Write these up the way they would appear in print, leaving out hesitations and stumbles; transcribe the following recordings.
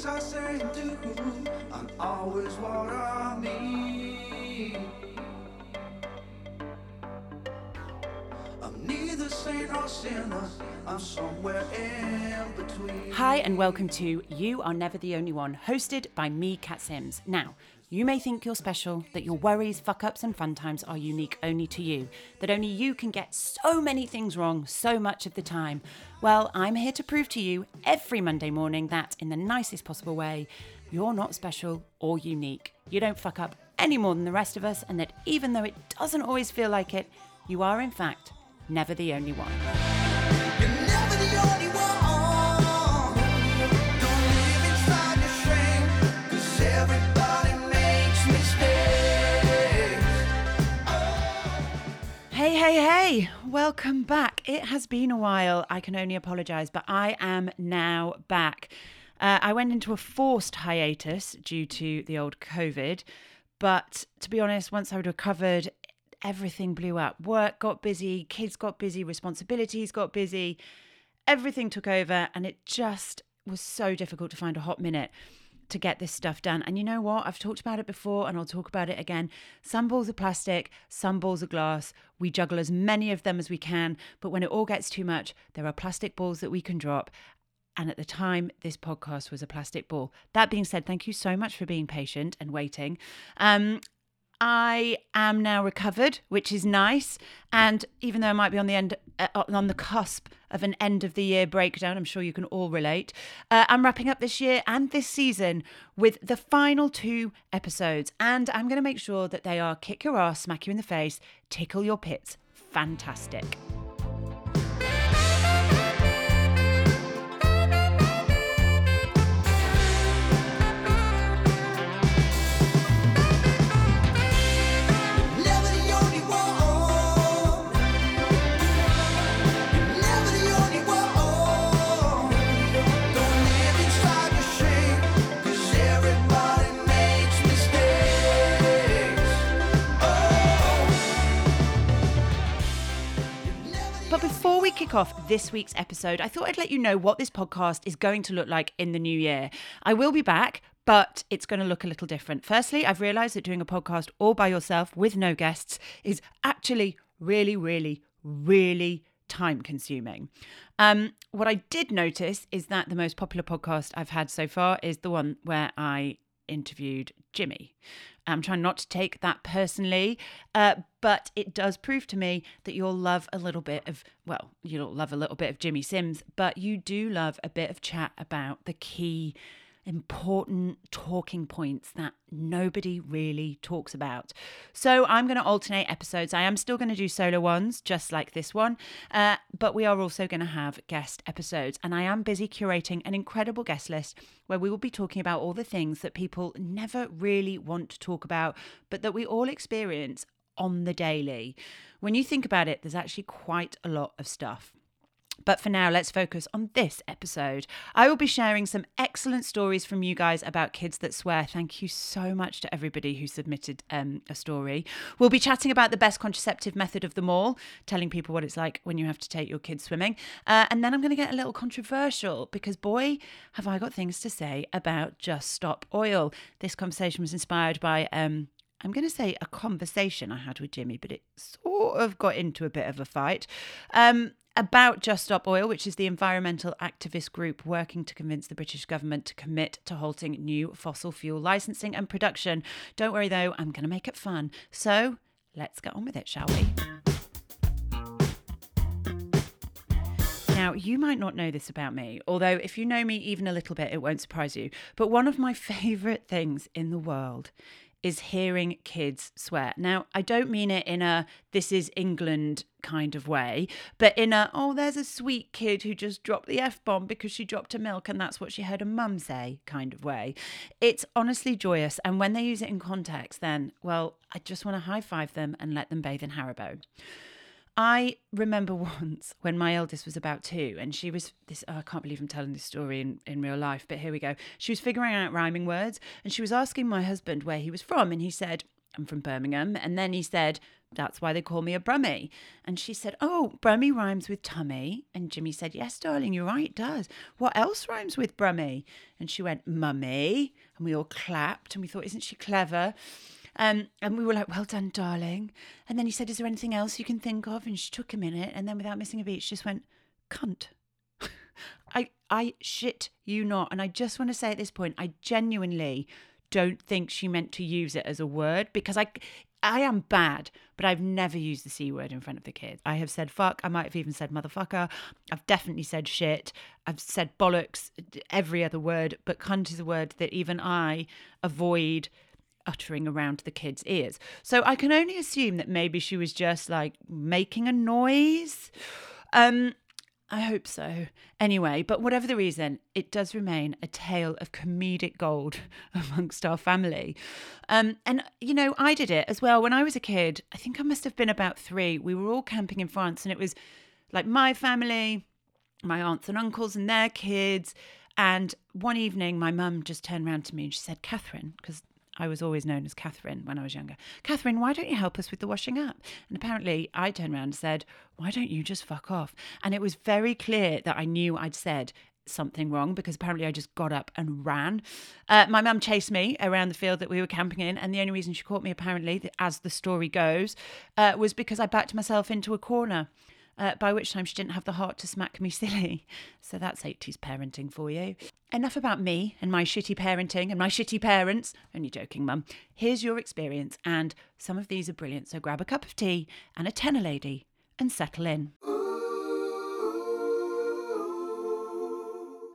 things I say and do aren't always what I need. I'm neither saint nor sinner, I'm somewhere in between. Hi and welcome to You Are Never the Only One, hosted by me, Cat Sims. Now, you may think you're special, that your worries, fuck-ups and fun times are unique only to you, that only you can get so many things wrong so much of the time. Well, I'm here to prove to you every Monday morning that, in the nicest possible way, you're not special or unique. You don't fuck up any more than the rest of us, and that even though it doesn't always feel like it, you are in fact never the only one. You're never the only one. Hey, welcome back. It has been a while. I can only apologise, but I am now back. I went into a forced hiatus due to the old COVID, but to be honest, once I recovered, everything blew up. Work got busy, kids got busy, responsibilities got busy, everything took over, and it just was so difficult to find a hot minute to get this stuff done. And you know what? I've talked about it before and I'll talk about it again. Some balls are plastic, some balls are glass. We juggle as many of them as we can, but when it all gets too much, there are plastic balls that we can drop. And at the time, this podcast was a plastic ball. That being said, thank you so much for being patient and waiting. I am now recovered, which is nice. And even though I might be on the cusp of an end of the year breakdown, I'm sure you can all relate. I'm wrapping up this year and this season with the final two episodes. And I'm going to make sure that they are kick your ass, smack you in the face, tickle your pits. Fantastic. Before we kick off this week's episode, I thought I'd let you know what this podcast is going to look like in the new year. I will be back, but it's going to look a little different. Firstly, I've realised that doing a podcast all by yourself with no guests is actually really time consuming. What I did notice is that the most popular podcast I've had so far is the one where I interviewed Jimmy. I'm trying not to take that personally, but it does prove to me that you'll love a little bit of Jimmy Sims, but you do love a bit of chat about the key important talking points that nobody really talks about. So I'm going to alternate episodes. I am still going to do solo ones, just like this one, but we are also going to have guest episodes. And I am busy curating an incredible guest list where we will be talking about all the things that people never really want to talk about, but that we all experience on the daily. When you think about it, there's actually quite a lot of stuff. But for now, let's focus on this episode. I will be sharing some excellent stories from you guys about kids that swear. Thank you so much to everybody who submitted a story. We'll be chatting about the best contraceptive method of them all, telling people what it's like when you have to take your kids swimming. And then I'm going to get a little controversial because, boy, have I got things to say about Just Stop Oil. This conversation was inspired by... I'm going to say a conversation I had with Jimmy, but it sort of got into a bit of a fight about Just Stop Oil, which is the environmental activist group working to convince the British government to commit to halting new fossil fuel licensing and production. Don't worry, though, I'm going to make it fun. So let's get on with it, shall we? Now, you might not know this about me, although if you know me even a little bit, it won't surprise you. But one of my favourite things in the world is hearing kids swear. Now, I don't mean it in a this is England kind of way, but in a, oh, there's a sweet kid who just dropped the F-bomb because she dropped her milk and that's what she heard her mum say kind of way. It's honestly joyous. And when they use it in context, then, well, I just want to high five them and let them bathe in Haribo. I remember once when my eldest was about 2 and she was this, I can't believe I'm telling this story in real life, but here we go. She was figuring out rhyming words and she was asking my husband where he was from. And he said, I'm from Birmingham. And then he said, That's why they call me a brummie. And she said, oh, brummie rhymes with tummy. And Jimmy said, yes, darling, you're right, it does. What else rhymes with brummie? And she went, mummy. And we all clapped and we thought, isn't she clever? And we were like, well done, darling. And then he said, is there anything else you can think of? And she took a minute and then without missing a beat, she just went, cunt. I shit you not. And I just want to say at this point, I genuinely don't think she meant to use it as a word because I am bad, but I've never used the C word in front of the kids. I have said fuck. I might have even said motherfucker. I've definitely said shit. I've said bollocks, every other word, but cunt is a word that even I avoid uttering around the kids' ears. So I can only assume that maybe she was just like making a noise. I hope so. Anyway, but whatever the reason, it does remain a tale of comedic gold amongst our family. And, you know, I did it as well. When I was a kid, I think I must have been about 3. We were all camping in France and it was like my family, my aunts and uncles and their kids. And one evening, my mum just turned round to me and she said, Catherine, because I was always known as Catherine when I was younger. Catherine, why don't you help us with the washing up? And apparently I turned around and said, why don't you just fuck off? And it was very clear that I knew I'd said something wrong because apparently I just got up and ran. My mum chased me around the field that we were camping in. And the only reason she caught me, apparently, as the story goes, was because I backed myself into a corner. By which time she didn't have the heart to smack me silly. So that's 80s parenting for you. Enough about me and my shitty parenting and my shitty parents. Only joking, Mum. Here's your experience, and some of these are brilliant. So grab a cup of tea and a tenner lady and settle in.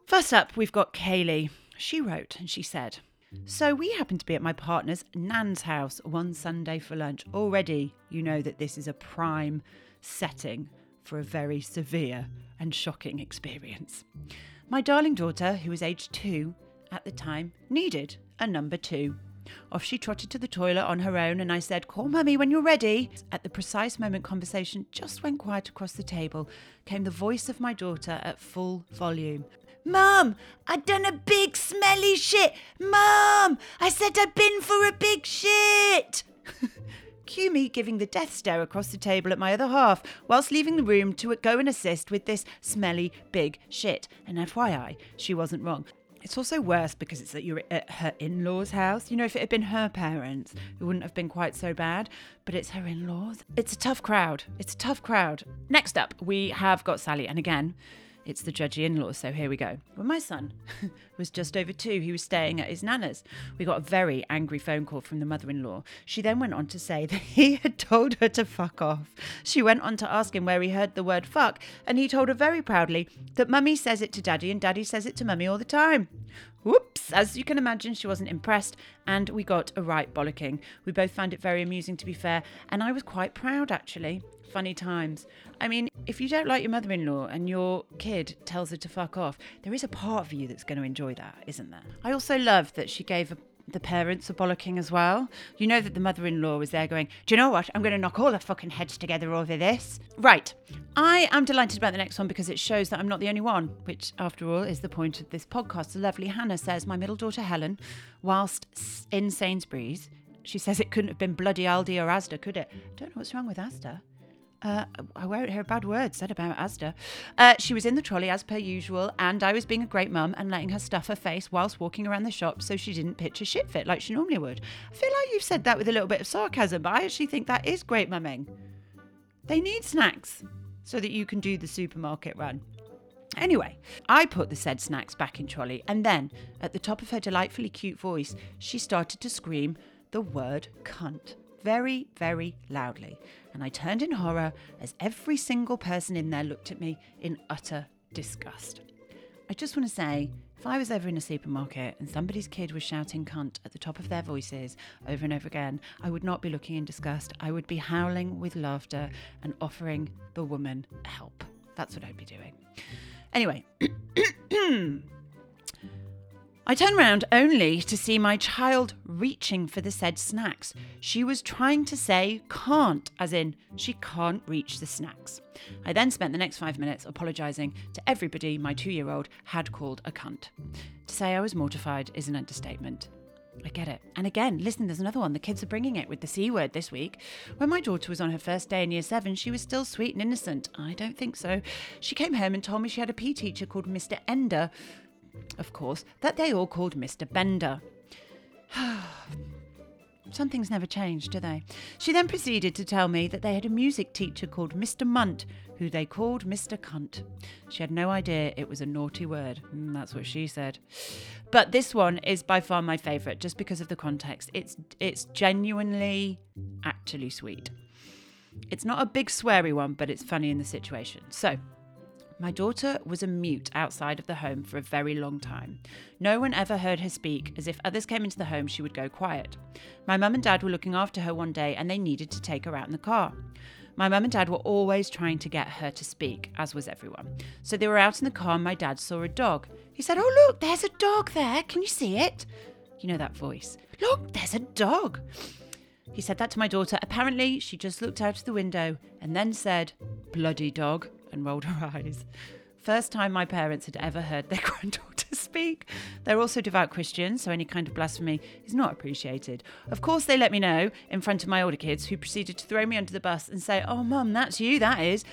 First up, we've got Kaylee. She wrote and she said, so we happened to be at my partner's Nan's house one Sunday for lunch. Already, you know that this is a prime setting for a very severe and shocking experience. My darling daughter, who was aged 2 at the time, needed a number 2. Off she trotted to the toilet on her own and I said, call mummy when you're ready. At the precise moment conversation just went quiet across the table, came the voice of my daughter at full volume. Mum, I done a big smelly shit. Mum, I said I'd been for a big shit. Cue me giving the death stare across the table at my other half, whilst leaving the room to go and assist with this smelly big shit. And FYI, she wasn't wrong. It's also worse because it's that you're at her in-laws' house. You know, if it had been her parents, it wouldn't have been quite so bad, but it's her in-laws. It's a tough crowd. Next up, we have got Sally. And again, it's the judgy in-laws, so here we go. When my son was just over 2, he was staying at his nana's. We got a very angry phone call from the mother-in-law. She then went on to say that he had told her to fuck off. She went on to ask him where he heard the word fuck, and he told her very proudly that mummy says it to daddy and daddy says it to mummy all the time. Whoops! As you can imagine, she wasn't impressed, and we got a right bollocking. We both found it very amusing, to be fair, and I was quite proud, actually. Funny times. I mean, if you don't like your mother-in-law and your kid tells her to fuck off, there is a part of you that's going to enjoy that, isn't there? I also love that she gave the parents a bollocking as well. You know that the mother-in-law was there going, do you know what? I'm going to knock all the fucking heads together over this. Right. I am delighted about the next one because it shows that I'm not the only one, which after all is the point of this podcast. The lovely Hannah says, my middle daughter Helen, whilst in Sainsbury's, she says it couldn't have been bloody Aldi or Asda, could it? Don't know what's wrong with Asda. I won't hear a bad word said about Asda. She was in the trolley as per usual, and I was being a great mum and letting her stuff her face whilst walking around the shop so she didn't pitch a shit fit like she normally would. I feel like you've said that with a little bit of sarcasm, but I actually think that is great mumming. They need snacks so that you can do the supermarket run. Anyway, I put the said snacks back in trolley, and then, at the top of her delightfully cute voice, she started to scream the word cunt. Very, very loudly, and I turned in horror as every single person in there looked at me in utter disgust. I just want to say, if I was ever in a supermarket and somebody's kid was shouting cunt at the top of their voices over and over again, I would not be looking in disgust. I would be howling with laughter and offering the woman help. That's what I'd be doing. Anyway, I turned round only to see my child reaching for the said snacks. She was trying to say can't, as in she can't reach the snacks. I then spent the next 5 minutes apologising to everybody my 2-year-old had called a cunt. To say I was mortified is an understatement. I get it. And again, listen, there's another one. The kids are bringing it with the C word this week. When my daughter was on her first day in year 7, she was still sweet and innocent. I don't think so. She came home and told me she had a PE teacher called Mr. Ender, of course, that they all called Mr. Bender. Some things never change, do they? She then proceeded to tell me that they had a music teacher called Mr. Munt, who they called Mr. Cunt. She had no idea it was a naughty word. That's what she said. But this one is by far my favourite, just because of the context. It's genuinely, actually sweet. It's not a big sweary one, but it's funny in the situation. So, my daughter was a mute outside of the home for a very long time. No one ever heard her speak, as if others came into the home, she would go quiet. My mum and dad were looking after her one day and they needed to take her out in the car. My mum and dad were always trying to get her to speak, as was everyone. So they were out in the car and my dad saw a dog. He said, "Oh look, there's a dog there, can you see it?" You know that voice. "Look, there's a dog." He said that to my daughter. Apparently, she just looked out of the window and then said, "Bloody dog," and rolled her eyes. First time my parents had ever heard their granddaughter speak. They're also devout Christians, so any kind of blasphemy is not appreciated. Of course, they let me know in front of my older kids, who proceeded to throw me under the bus and say, "Oh, Mum, that's you, that is."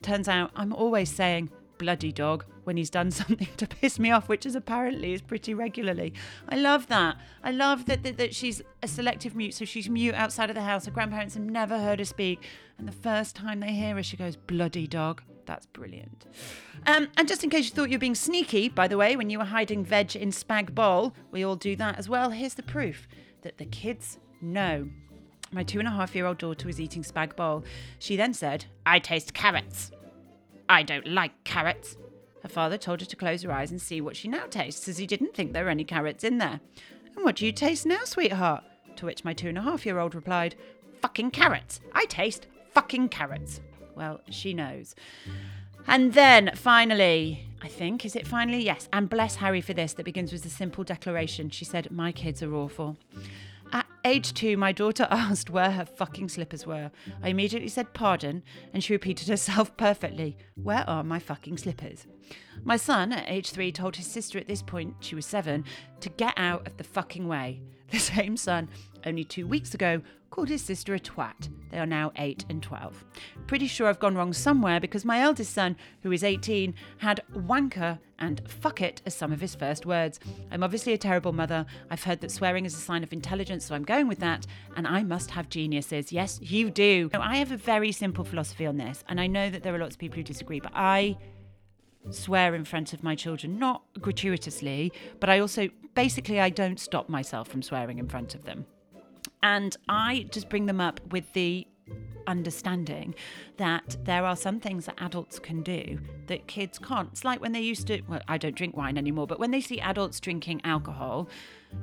Turns out I'm always saying "bloody dog" when he's done something to piss me off, which is apparently is pretty regularly. I love that. I love that she's a selective mute, so she's mute outside of the house. Her grandparents have never heard her speak, and the first time they hear her, she goes, "bloody dog." That's brilliant. And just in case you thought you were being sneaky, by the way, when you were hiding veg in spag bol, we all do that as well. Here's the proof that the kids know. My 2.5-year-old daughter was eating spag bol. She then said, "I taste carrots. I don't like carrots." Her father told her to close her eyes and see what she now tastes, as he didn't think there were any carrots in there. "And what do you taste now, sweetheart?" To which my 2.5-year-old replied, "Fucking carrots. I taste fucking carrots." Well, she knows. And then finally, I think, is it finally? Yes. And bless Harry for this, that begins with a simple declaration. She said, "My kids are awful." At age 2, my daughter asked where her fucking slippers were. I immediately said, "Pardon," and she repeated herself perfectly. "Where are my fucking slippers?" My son, at age 3, told his sister at this point, she was 7, to get out of the fucking way. The same son, only 2 weeks ago, called his sister a twat. They are now 8 and 12. Pretty sure I've gone wrong somewhere, because my eldest son, who is 18, had "wanker" and "fuck it" as some of his first words. I'm obviously a terrible mother. I've heard that swearing is a sign of intelligence, so I'm going with that, and I must have geniuses. Yes, you do. Now, I have a very simple philosophy on this, and I know that there are lots of people who disagree, but I swear in front of my children, not gratuitously, but I also, basically, I don't stop myself from swearing in front of them. And I just bring them up with the understanding that there are some things that adults can do that kids can't. It's like when they used to, well, I don't drink wine anymore, but when they see adults drinking alcohol,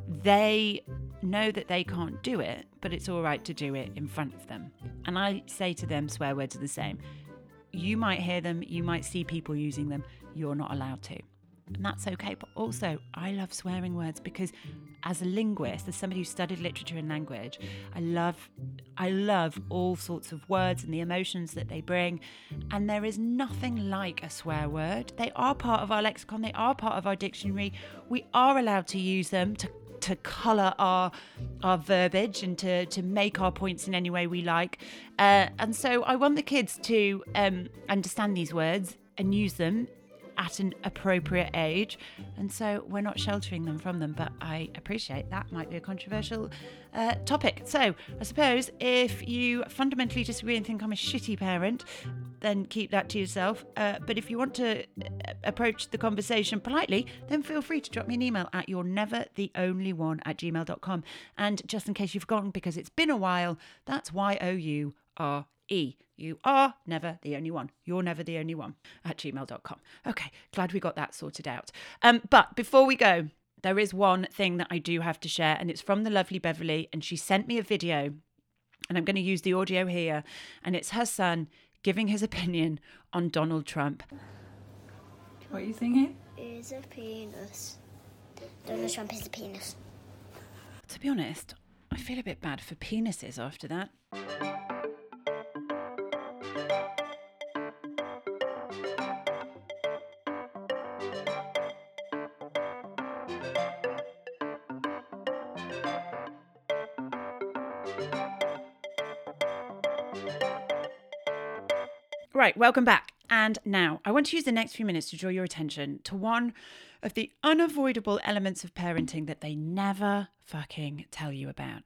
they know that they can't do it, but it's all right to do it in front of them. And I say to them, swear words are the same. You might hear them, you might see people using them, you're not allowed to. And that's okay. But also, I love swearing words because, as a linguist, as somebody who studied literature and language, I love all sorts of words and the emotions that they bring. And there is nothing like a swear word. They are part of our lexicon. They are part of our dictionary. We are allowed to use them to colour our verbiage and to make our points in any way we like. And so I want the kids to understand these words and use them at an appropriate age, and so we're not sheltering them from them, but I appreciate that might be a controversial topic. So I suppose if you fundamentally disagree and think I'm a shitty parent, then keep that to yourself, but if you want to approach the conversation politely, then feel free to drop me an email at you'renevertheonlyone@gmail.com. and just in case you've forgotten, because it's been a while, that's YOURE. You are never the only one. You're never the only one @gmail.com. Okay, glad we got that sorted out. But before we go, there is one thing that I do have to share, and it's from the lovely Beverly, and she sent me a video, and I'm going to use the audio here, and it's her son giving his opinion on Donald Trump. What are you thinking? He's a penis. Donald Trump is a penis. To be honest, I feel a bit bad for penises after that. Right, welcome back. And now I want to use the next few minutes to draw your attention to one of the unavoidable elements of parenting that they never fucking tell you about.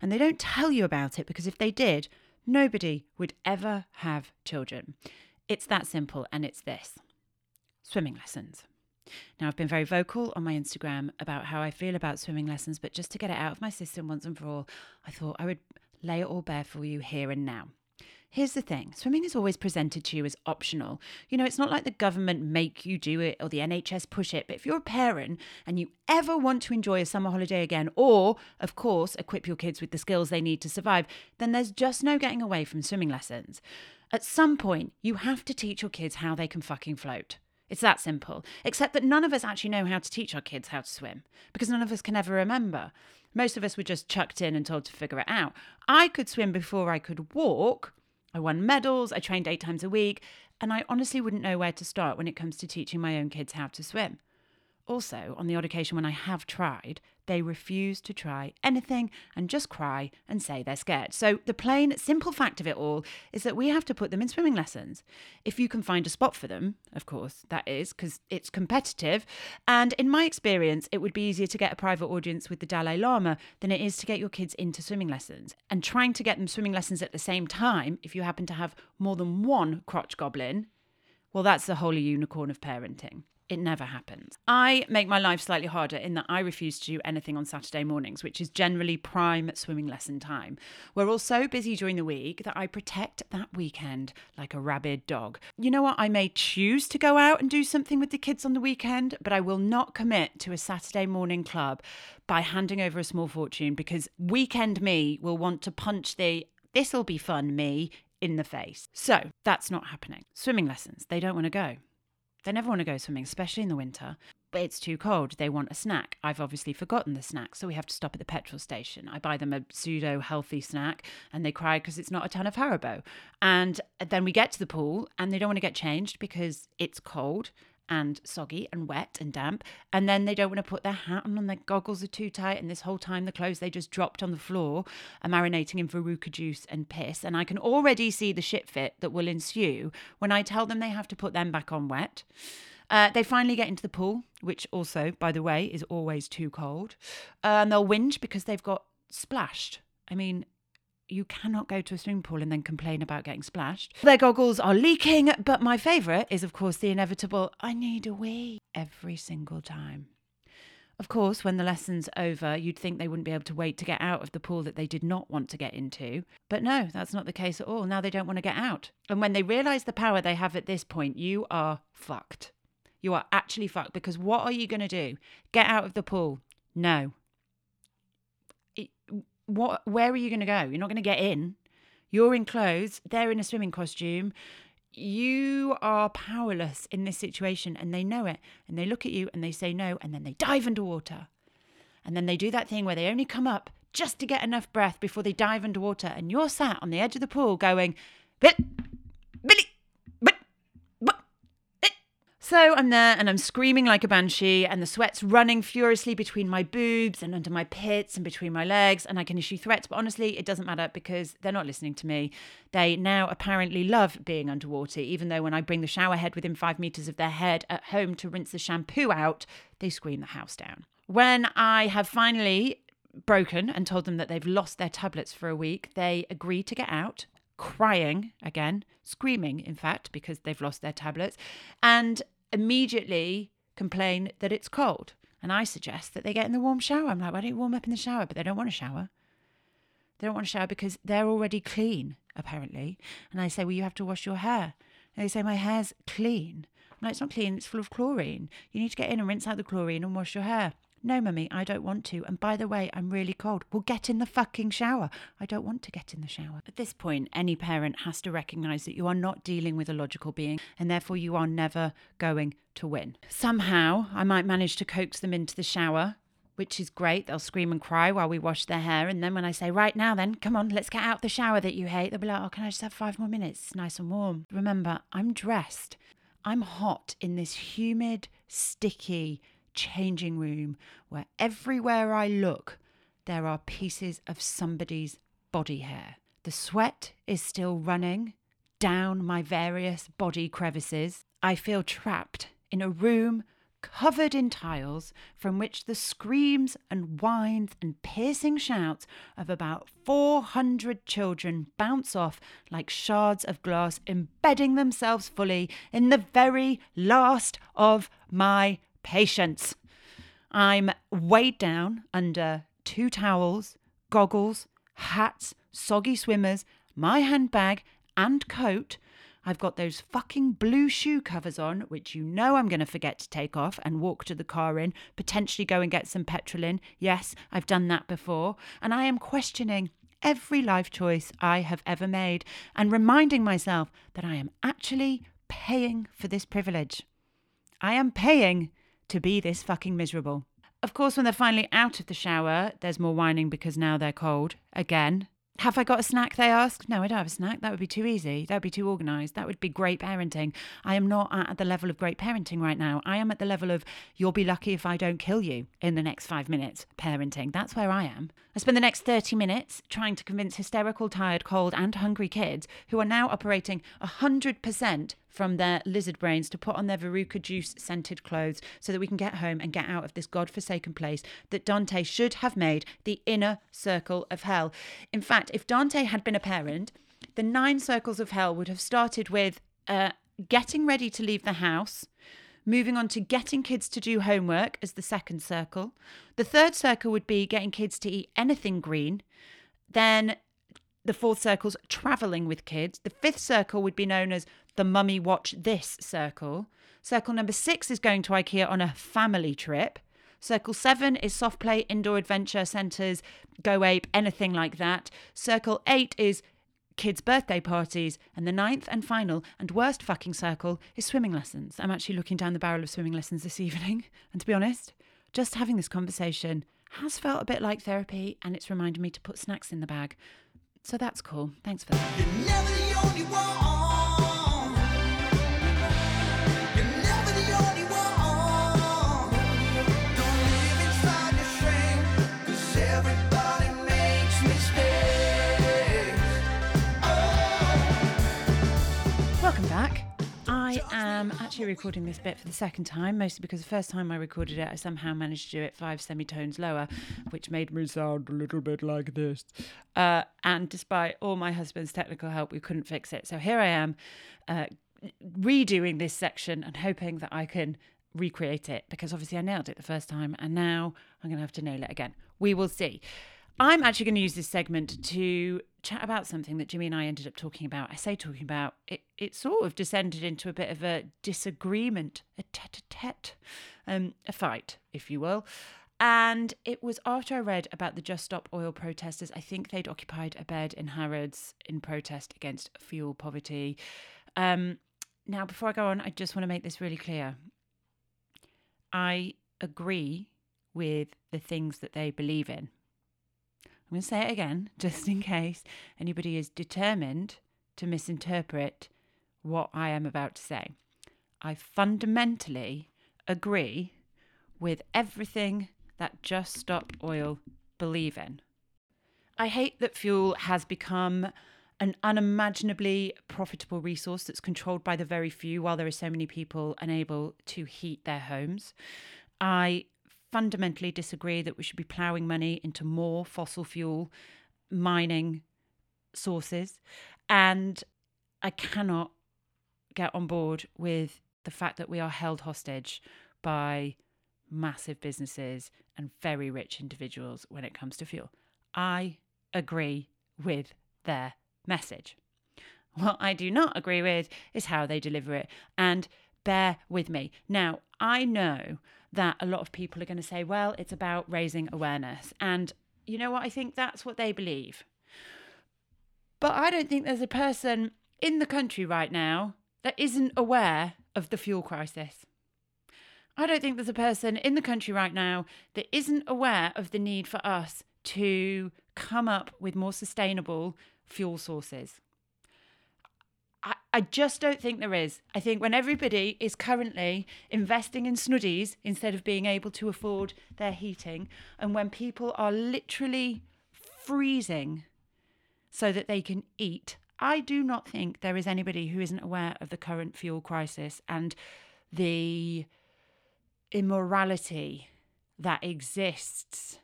And they don't tell you about it because if they did, nobody would ever have children. It's that simple, and it's this. Swimming lessons. Now, I've been very vocal on my Instagram about how I feel about swimming lessons, but just to get it out of my system once and for all, I thought I would lay it all bare for you here and now. Here's the thing. Swimming is always presented to you as optional. You know, it's not like the government make you do it or the NHS push it, but if you're a parent and you ever want to enjoy a summer holiday again or, of course, equip your kids with the skills they need to survive, then there's just no getting away from swimming lessons. At some point, you have to teach your kids how they can fucking float. It's that simple, except that none of us actually know how to teach our kids how to swim because none of us can ever remember. Most of us were just chucked in and told to figure it out. I could swim before I could walk. I won medals. I trained 8 times a week. And I honestly wouldn't know where to start when it comes to teaching my own kids how to swim. Also, on the odd occasion when I have tried, they refuse to try anything and just cry and say they're scared. So the plain, simple fact of it all is that we have to put them in swimming lessons. If you can find a spot for them, of course, that is, because it's competitive. And in my experience, it would be easier to get a private audience with the Dalai Lama than it is to get your kids into swimming lessons. And trying to get them swimming lessons at the same time, if you happen to have more than one crotch goblin, well, that's the holy unicorn of parenting. It never happens. I make my life slightly harder in that I refuse to do anything on Saturday mornings, which is generally prime swimming lesson time. We're all so busy during the week that I protect that weekend like a rabid dog. You know what? I may choose to go out and do something with the kids on the weekend, but I will not commit to a Saturday morning club by handing over a small fortune because weekend me will want to punch the this'll be fun me in the face. So that's not happening. Swimming lessons, they don't want to go. They never want to go swimming, especially in the winter. But it's too cold. They want a snack. I've obviously forgotten the snack, so we have to stop at the petrol station. I buy them a pseudo-healthy snack, and they cry because it's not a ton of Haribo. And then we get to the pool, and they don't want to get changed because it's cold and soggy and wet and damp. And then they don't want to put their hat on, and their goggles are too tight. And this whole time, the clothes they just dropped on the floor are marinating in Veruca juice and piss. And I can already see the shit fit that will ensue when I tell them they have to put them back on wet. They finally get into the pool, which also, by the way, is always too cold. And they'll whinge because they've got splashed. I mean, you cannot go to a swimming pool and then complain about getting splashed. Their goggles are leaking, but my favourite is, of course, the inevitable, I need a wee, every single time. Of course, when the lesson's over, you'd think they wouldn't be able to wait to get out of the pool that they did not want to get into. But no, that's not the case at all. Now they don't want to get out. And when they realise the power they have at this point, you are fucked. You are actually fucked because what are you going to do? Get out of the pool? No. Where are you going to go? You're not going to get in. You're in clothes. They're in a swimming costume. You are powerless in this situation and they know it. And they look at you and they say no and then they dive underwater. And then they do that thing where they only come up just to get enough breath before they dive underwater and you're sat on the edge of the pool going, So I'm there and I'm screaming like a banshee and the sweat's running furiously between my boobs and under my pits and between my legs and I can issue threats. But honestly, it doesn't matter because they're not listening to me. They now apparently love being underwater, even though when I bring the shower head within 5 meters of their head at home to rinse the shampoo out, they scream the house down. When I have finally broken and told them that they've lost their tablets for a week, they agree to get out, crying again, screaming, in fact, because they've lost their tablets. And immediately complain that it's cold. And I suggest that they get in the warm shower. I'm like, why don't you warm up in the shower? But they don't want to shower. They don't want to shower because they're already clean, apparently. And I say, well, you have to wash your hair. And they say, my hair's clean. I'm like, it's not clean. It's full of chlorine. You need to get in and rinse out the chlorine and wash your hair. No, mummy, I don't want to. And by the way, I'm really cold. Well, get in the fucking shower. I don't want to get in the shower. At this point, any parent has to recognise that you are not dealing with a logical being and therefore you are never going to win. Somehow, I might manage to coax them into the shower, which is great. They'll scream and cry while we wash their hair. And then when I say, right now then, come on, let's get out the shower that you hate. They'll be like, oh, can I just have 5 more minutes? It's nice and warm. Remember, I'm dressed. I'm hot in this humid, sticky changing room where everywhere I look there are pieces of somebody's body hair. The sweat is still running down my various body crevices. I feel trapped in a room covered in tiles from which the screams and whines and piercing shouts of about 400 children bounce off like shards of glass, embedding themselves fully in the very last of my patience. I'm weighed down under 2 towels, goggles, hats, soggy swimmers, my handbag and coat. I've got those fucking blue shoe covers on, which you know I'm going to forget to take off and walk to the car in, potentially go and get some petrol in. Yes, I've done that before. And I am questioning every life choice I have ever made and reminding myself that I am actually paying for this privilege. I am paying to be this fucking miserable. Of course, when they're finally out of the shower, there's more whining because now they're cold again. Have I got a snack, they ask? No, I don't have a snack. That would be too easy. That would be too organised. That would be great parenting. I am not at the level of great parenting right now. I am at the level of you'll be lucky if I don't kill you in the next 5 minutes parenting. That's where I am. I spend the next 30 minutes trying to convince hysterical, tired, cold and hungry kids who are now operating 100% from their lizard brains to put on their Veruca Juice scented clothes so that we can get home and get out of this godforsaken place that Dante should have made the inner circle of hell. In fact, if Dante had been a parent, the 9 circles of hell would have started with getting ready to leave the house, moving on to getting kids to do homework as the 2nd circle. The 3rd circle would be getting kids to eat anything green. Then the 4th circle's travelling with kids. The 5th circle would be known as the mummy watch this circle. Circle number 6 is going to IKEA on a family trip. Circle 7 is soft play, indoor adventure centres, go ape, anything like that. Circle 8 is kids' birthday parties. And the 9th and final and worst fucking circle is swimming lessons. I'm actually looking down the barrel of swimming lessons this evening. And to be honest, just having this conversation has felt a bit like therapy and it's reminded me to put snacks in the bag. So that's cool. Thanks for that. You're never the only one. I am actually recording this bit for the 2nd time, mostly because the 1st time I recorded it, I somehow managed to do it 5 semitones lower, which made me sound a little bit like this. And despite all my husband's technical help, we couldn't fix it. So here I am redoing this section and hoping that I can recreate it, because obviously I nailed it the 1st time and now I'm going to have to nail it again. We will see. I'm actually going to use this segment to chat about something that Jimmy and I ended up talking about. I say talking about, it sort of descended into a bit of a disagreement, a tete-a-tete, a fight, if you will. And it was after I read about the Just Stop Oil protesters. I think they'd occupied a bed in Harrods in protest against fuel poverty. Now, before I go on, I just want to make this really clear. I agree with the things that they believe in. I'm going to say it again, just in case anybody is determined to misinterpret what I am about to say. I fundamentally agree with everything that Just Stop Oil believe in. I hate that fuel has become an unimaginably profitable resource that's controlled by the very few, while there are so many people unable to heat their homes. I fundamentally disagree that we should be ploughing money into more fossil fuel mining sources. And I cannot get on board with the fact that we are held hostage by massive businesses and very rich individuals when it comes to fuel. I agree with their message. What I do not agree with is how they deliver it. And bear with me. Now, I know that a lot of people are going to say, well, it's about raising awareness. And you know what? I think that's what they believe. But I don't think there's a person in the country right now that isn't aware of the fuel crisis. I don't think there's a person in the country right now that isn't aware of the need for us to come up with more sustainable fuel sources. I just don't think there is. I think when everybody is currently investing in snuddies instead of being able to afford their heating, and when people are literally freezing so that they can eat I do not think there is anybody who isn't aware of the current fuel crisis and the immorality that exists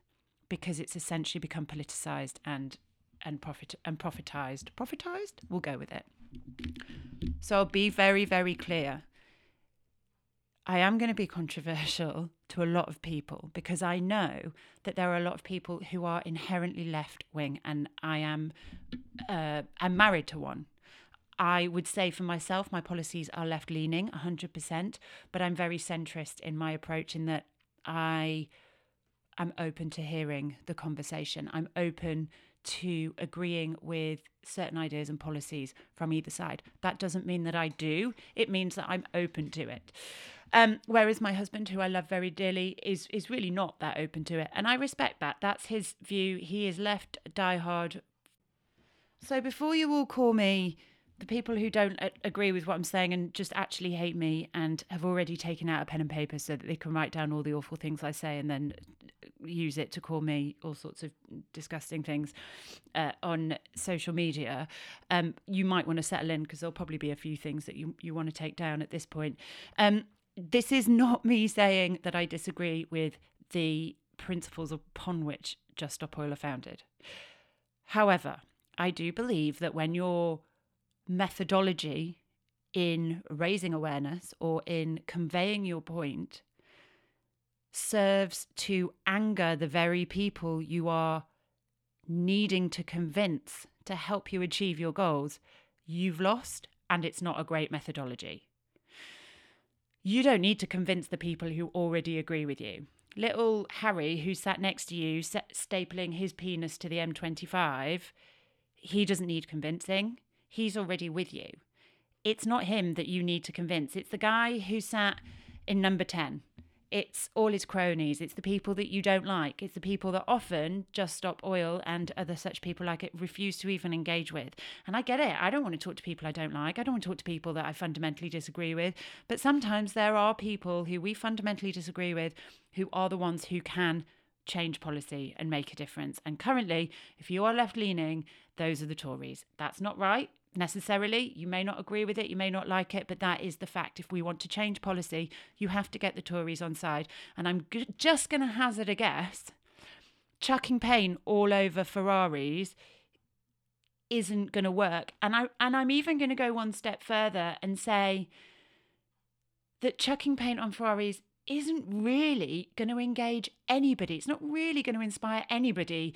because it's essentially become politicised and profitised. Profitised? We'll go with it. So be very, very clear. I am going to be controversial to a lot of people because I know that there are a lot of people who are inherently left-wing, and I'm married to one. I would say for myself, my policies are left-leaning, 100%, but I'm very centrist in my approach in that I am open to hearing the conversation. I'm open to agreeing with certain ideas and policies from either side. That doesn't mean that I do. It means that I'm open to it. Whereas my husband, who I love very dearly, is really not that open to it. And I respect that. That's his view. He is left diehard. So before you all call me the people who don't agree with what I'm saying and just actually hate me and have already taken out a pen and paper so that they can write down all the awful things I say and then use it to call me all sorts of disgusting things on social media, you might want to settle in because there'll probably be a few things that you want to take down at this point. This is not me saying that I disagree with the principles upon which Just Stop Oil are founded. However, I do believe that when you're methodology in raising awareness or in conveying your point serves to anger the very people you are needing to convince to help you achieve your goals, you've lost, and it's not a great methodology. You don't need to convince the people who already agree with you. Little Harry, who sat next to you stapling his penis to the M25, he doesn't need convincing. He's already with you. It's not him that you need to convince. It's the guy who sat in number 10. It's all his cronies. It's the people that you don't like. It's the people that often Just Stop Oil and other such people like it refuse to even engage with. And I get it. I don't want to talk to people I don't like. I don't want to talk to people that I fundamentally disagree with. But sometimes there are people who we fundamentally disagree with who are the ones who can change policy and make a difference. And currently, if you are left-leaning, those are the Tories. That's not right. Necessarily, you may not agree with it, you may not like it, but that is the fact. If we want to change policy, you have to get the Tories on side. And I'm just going to hazard a guess, chucking paint all over Ferraris isn't going to work. And I'm even going to go one step further and say that chucking paint on Ferraris isn't really going to engage anybody. It's not really going to inspire anybody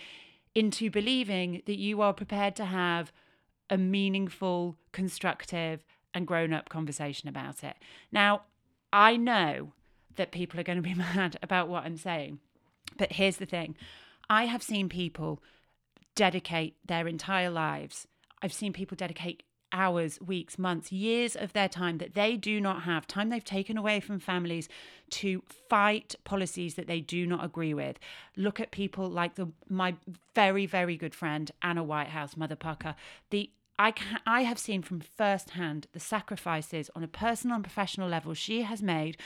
into believing that you are prepared to have a meaningful, constructive and grown-up conversation about it. Now, I know that people are going to be mad about what I'm saying, but here's the thing. I have seen people dedicate their entire lives. I've seen people dedicate hours, weeks, months, years of their time that they do not have, time they've taken away from families to fight policies that they do not agree with. Look at people like my very, very good friend, Anna Whitehouse, Mother Pucker. I have seen from firsthand the sacrifices on a personal and professional level she has made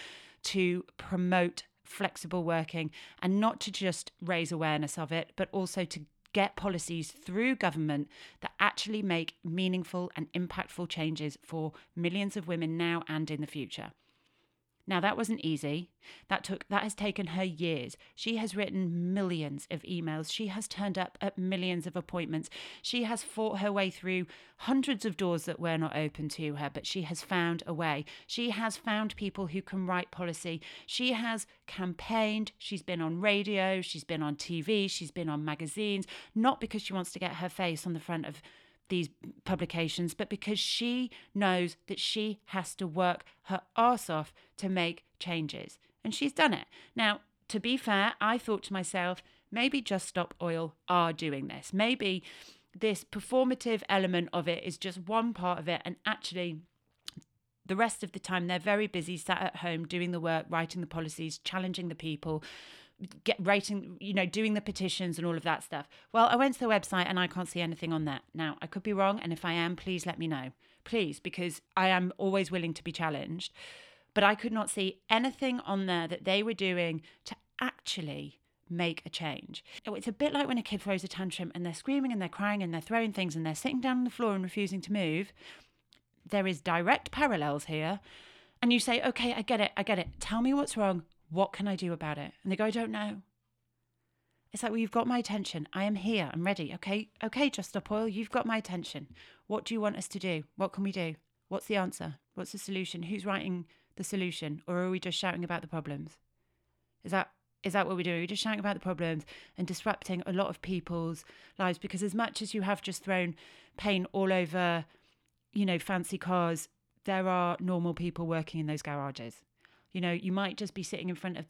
to promote flexible working, and not to just raise awareness of it, but also to get policies through government that actually make meaningful and impactful changes for millions of women now and in the future. Now, that wasn't easy. That has taken her years. She has written millions of emails. She has turned up at millions of appointments. She has fought her way through hundreds of doors that were not open to her, but she has found a way. She has found people who can write policy. She has campaigned. She's been on radio. She's been on TV. She's been on magazines, not because she wants to get her face on the front of these publications, but because she knows that she has to work her arse off to make changes. And she's done it. Now, to be fair, I thought to myself, maybe Just Stop Oil are doing this. Maybe this performative element of it is just one part of it, and actually the rest of the time they're very busy sat at home doing the work, writing the policies, challenging the people, writing, doing the petitions and all of that stuff. Well, I went to the website and I can't see anything on that. Now, I could be wrong, and if I am, please let me know. Please, because I am always willing to be challenged. But I could not see anything on there that they were doing to actually make a change. It's a bit like when a kid throws a tantrum and they're screaming and they're crying and they're throwing things and they're sitting down on the floor and refusing to move. There is direct parallels here. And you say, okay, I get it. Tell me what's wrong. What can I do about it? And they go, I don't know. It's like, well, you've got my attention. I am here. I'm ready. Okay, Just Stop Oil. You've got my attention. What do you want us to do? What can we do? What's the answer? What's the solution? Who's writing the solution? Or are we just shouting about the problems? Is that what we do? We're just shouting about the problems and disrupting a lot of people's lives, because as much as you have just thrown paint all over, fancy cars, there are normal people working in those garages. You might just be sitting in front of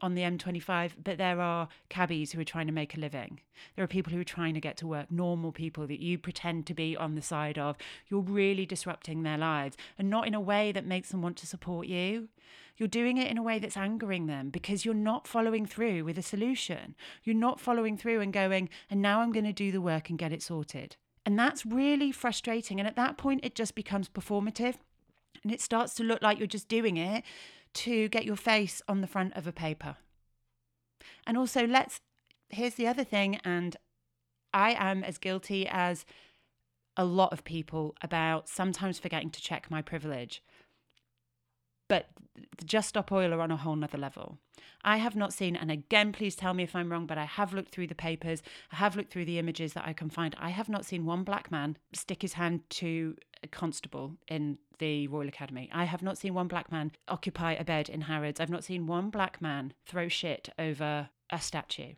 on the M25, but there are cabbies who are trying to make a living. There are people who are trying to get to work, normal people that you pretend to be on the side of. You're really disrupting their lives, and not in a way that makes them want to support you. You're doing it in a way that's angering them because you're not following through with a solution. You're not following through and going, and now I'm going to do the work and get it sorted. And that's really frustrating. And at that point, it just becomes performative, and it starts to look like you're just doing it to get your face on the front of a paper. And also, here's the other thing, and I am as guilty as a lot of people about sometimes forgetting to check my privilege. But the Just Stop Oil are on a whole nother level. I have not seen, and again, please tell me if I'm wrong, but I have looked through the papers, I have looked through the images that I can find. I have not seen one black man stick his hand to a constable in the Royal Academy. I have not seen one black man occupy a bed in Harrods. I've not seen one black man throw shit over a statue.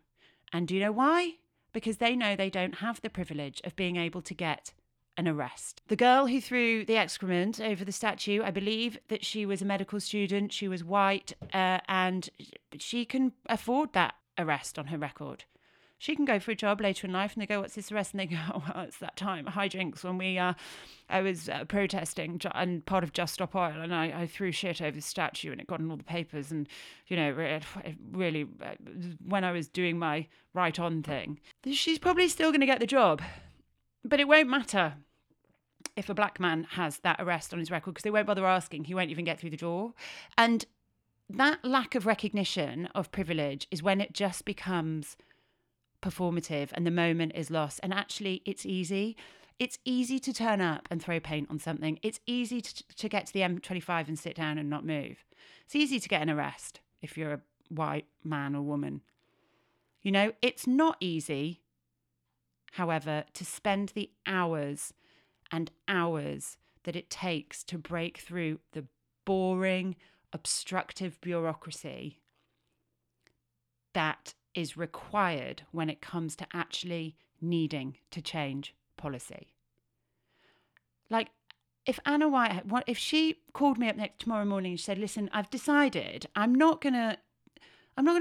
And do you know why? Because they know they don't have the privilege of being able to get an arrest. The girl who threw the excrement over the statue, I believe that she was a medical student, she was white, and she can afford that arrest on her record. She can go for a job later in life and they go, what's this arrest? And they go, oh, well, it's that time, high drinks, when I was protesting and part of Just Stop Oil, and I threw shit over the statue and it got in all the papers, and, it really, when I was doing my right on thing. She's probably still going to get the job, but it won't matter if a black man has that arrest on his record because they won't bother asking. He won't even get through the door. And that lack of recognition of privilege is when it just becomes performative and the moment is lost. And actually, it's easy. It's easy to turn up and throw paint on something. It's easy to get to the M25 and sit down and not move. It's easy to get an arrest if you're a white man or woman. It's not easy, however, to spend the hours and hours that it takes to break through the boring, obstructive bureaucracy that is required when it comes to actually needing to change policy. Like, if Anna Whitehouse, if she called me up tomorrow morning and she said, listen, I've decided I'm not going to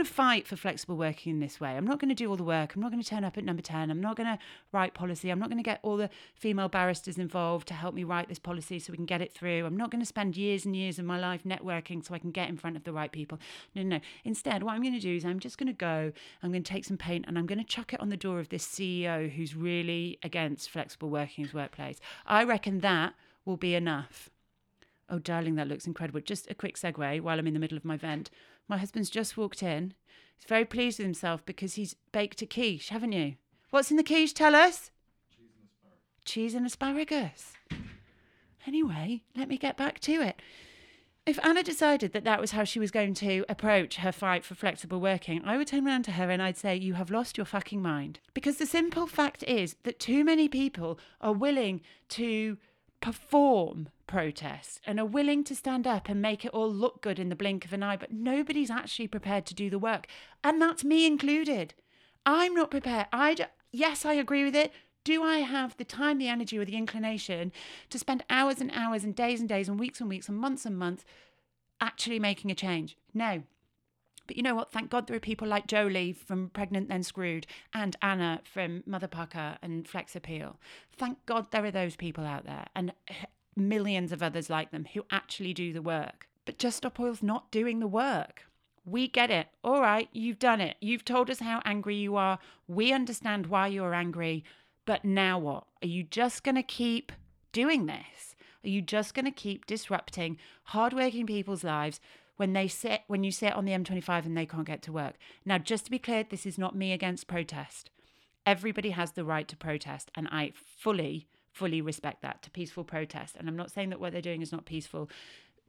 fight for flexible working in this way. I'm not going to do all the work. I'm not going to turn up at number 10. I'm not going to write policy. I'm not going to get all the female barristers involved to help me write this policy so we can get it through. I'm not going to spend years and years of my life networking so I can get in front of the right people. No. Instead, what I'm going to do is I'm just going to go, I'm going to take some paint and I'm going to chuck it on the door of this CEO who's really against flexible working in his workplace. I reckon that will be enough. Oh, darling, that looks incredible. Just a quick segue while I'm in the middle of my vent. My husband's just walked in. He's very pleased with himself because he's baked a quiche, haven't you? What's in the quiche? Tell us. Cheese and asparagus. Anyway, let me get back to it. If Anna decided that was how she was going to approach her fight for flexible working, I would turn around to her and I'd say, you have lost your fucking mind. Because the simple fact is that too many people are willing to perform protest and are willing to stand up and make it all look good in the blink of an eye, but nobody's actually prepared to do the work. And that's me included. I'm not prepared. Yes, I agree with it. Do I have the time, the energy, or the inclination to spend hours and hours and days and weeks and months actually making a change? No. But you know what? Thank God there are people like Jolie from Pregnant Then Screwed and Anna from Mother Pucker and Flex Appeal. Thank God there are those people out there and millions of others like them who actually do the work. But Just Stop Oil's not doing the work. We get it. All right, you've done it. You've told us how angry you are. We understand why you're angry. But now what? Are you just going to keep doing this? Are you just going to keep disrupting hardworking people's lives when you sit on the M25 and they can't get to work. Now, just to be clear, this is not me against protest. Everybody has the right to protest, and I fully respect that, to peaceful protest. And I'm not saying that what they're doing is not peaceful.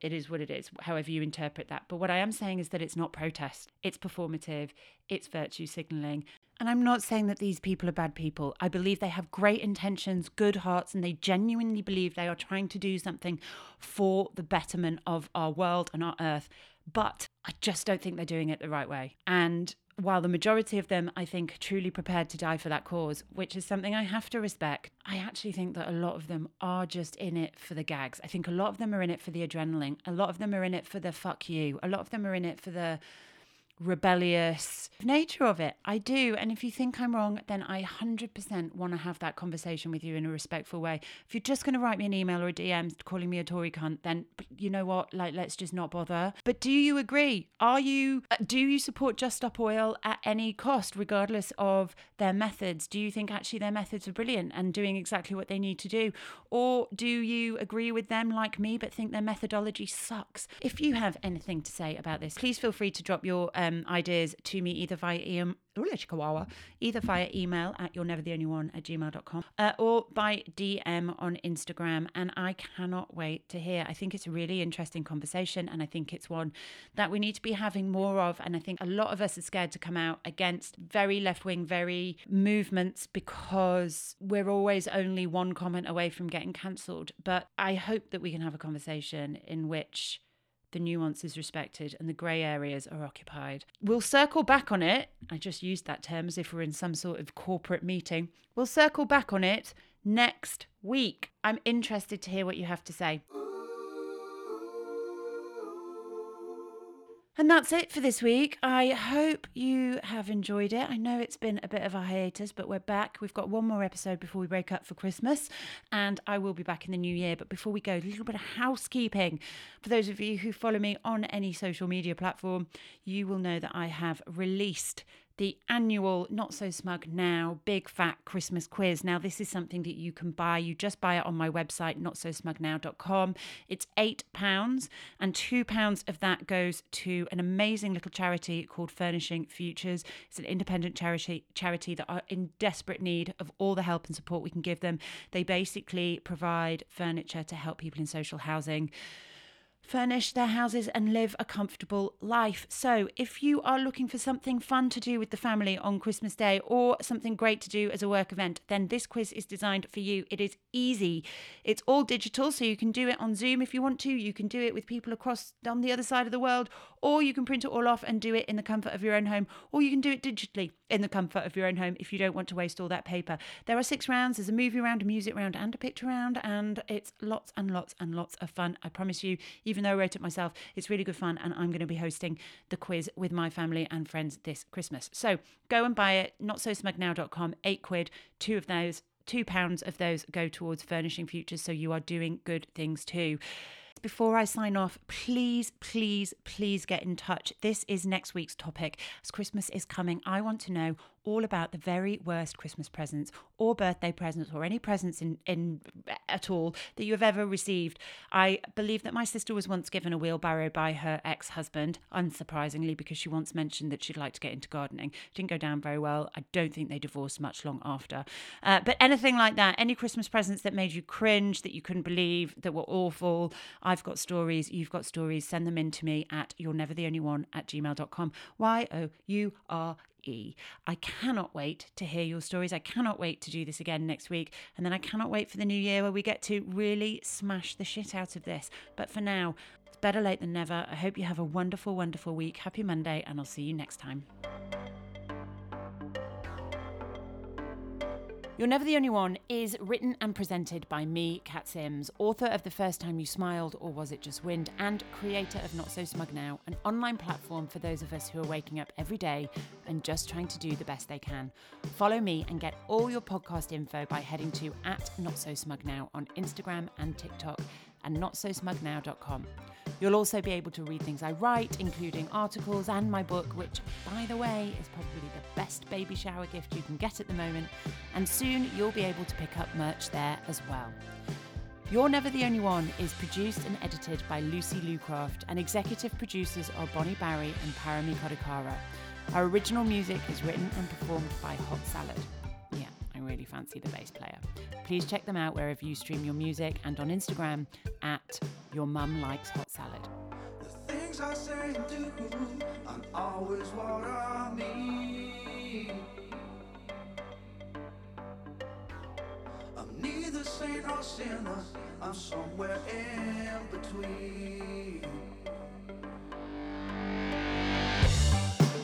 It is what it is, however you interpret that. But what I am saying is that it's not protest. It's performative. It's virtue signalling. And I'm not saying that these people are bad people. I believe they have great intentions, good hearts, and they genuinely believe they are trying to do something for the betterment of our world and our earth. But I just don't think they're doing it the right way. And while the majority of them, I think, are truly prepared to die for that cause, which is something I have to respect, I actually think that a lot of them are just in it for the gags. I think a lot of them are in it for the adrenaline. A lot of them are in it for the fuck you. A lot of them are in it for the rebellious nature of it. I do. And if you think I'm wrong, then I 100% want to have that conversation with you in a respectful way. If you're just going to write me an email or a DM calling me a Tory cunt, then you know what? Like, let's just not bother. But do you agree? Do you support Just Stop Oil at any cost, regardless of their methods? Do you think actually their methods are brilliant and doing exactly what they need to do? Or do you agree with them like me, but think their methodology sucks? If you have anything to say about this, please feel free to drop your ideas to me either via email at you'renevertheonlyone@gmail.com or by DM on Instagram. And I cannot wait to hear. I think it's a really interesting conversation, and I think it's one that we need to be having more of. And I think a lot of us are scared to come out against very left-wing, very movements, because we're always only one comment away from getting cancelled. But I hope that we can have a conversation in which the nuance is respected and the grey areas are occupied. We'll circle back on it. I just used that term as if we're in some sort of corporate meeting. We'll circle back on it next week. I'm interested to hear what you have to say. And that's it for this week. I hope you have enjoyed it. I know it's been a bit of a hiatus, but we're back. We've got one more episode before we break up for Christmas, and I will be back in the new year. But before we go, a little bit of housekeeping. For those of you who follow me on any social media platform, you will know that I have released the annual Not So Smug Now Big Fat Christmas Quiz. Now, this is something that you can buy. You just buy it on my website, notsosmugnow.com. It's £8, and £2 of that goes to an amazing little charity called Furnishing Futures. It's an independent charity that are in desperate need of all the help and support we can give them. They basically provide furniture to help people in social housing furnish their houses and live a comfortable life. So if you are looking for something fun to do with the family on Christmas Day, or something great to do as a work event, then this quiz is designed for you. It is easy. It's all digital, so you can do it on Zoom if you want to. You can do it with people across on the other side of the world, or you can print it all off and do it in the comfort of your own home, or you can do it digitally in the comfort of your own home if you don't want to waste all that paper. There are 6 rounds. There's a movie round, a music round, and a picture round, and it's lots and lots and lots of fun. I promise you, even though I wrote it myself, it's really good fun, and I'm going to be hosting the quiz with my family and friends this Christmas. So go and buy it, notsosmugnow.com, £8, £2 of those go towards Furnishing Futures, so you are doing good things too. Before I sign off, please, please, please get in touch. This is next week's topic. As Christmas is coming, I want to know all about the very worst Christmas presents or birthday presents or any presents in at all that you have ever received. I believe that my sister was once given a wheelbarrow by her ex-husband, unsurprisingly, because she once mentioned that she'd like to get into gardening. It didn't go down very well. I don't think they divorced much long after. But anything like that, any Christmas presents that made you cringe, that you couldn't believe, that were awful, I've got stories, you've got stories. Send them in to me at you'renevertheonlyone@gmail.com. YOURE. I cannot wait to hear your stories. I cannot wait to do this again next week. And then I cannot wait for the new year where we get to really smash the shit out of this. But for now, it's better late than never. I hope you have a wonderful, wonderful week. Happy Monday, and I'll see you next time. You're Never the Only One is written and presented by me, Cat Sims, author of The First Time You Smiled (or Was It Just Wind?), and creator of Not So Smug Now, an online platform for those of us who are waking up every day and just trying to do the best they can. Follow me and get all your podcast info by heading to @NotSoSmugNow on Instagram and TikTok, and notsosmugnow.com. You'll also be able to read things I write, including articles and my book, which, by the way, is probably the best baby shower gift you can get at the moment, and soon you'll be able to pick up merch there as well. You're Never the Only One is produced and edited by Lucy Lucraft, and executive producers are Bonnie Barry and Parami Kodikara. Our original music is written and performed by Hot Salad. Yeah, I really fancy the bass player. Please check them out wherever you stream your music and on Instagram at Your Mum Likes Hot Salad. The things I say and do aren't always what I need. I'm neither saint nor sinner, I'm somewhere in between.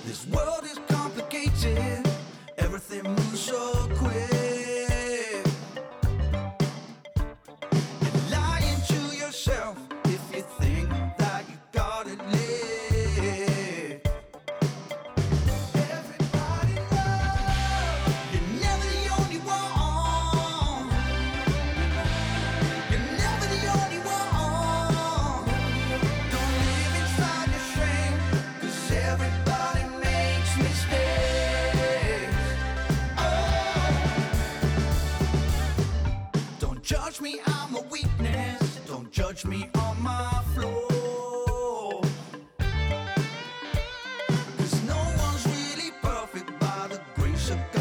This world is complicated, everything moves so quick. And lying to yourself if you think that you got it licked. Everybody loves, you're never the only one. Judge me on my floor, 'cause no one's really perfect by the grace of God.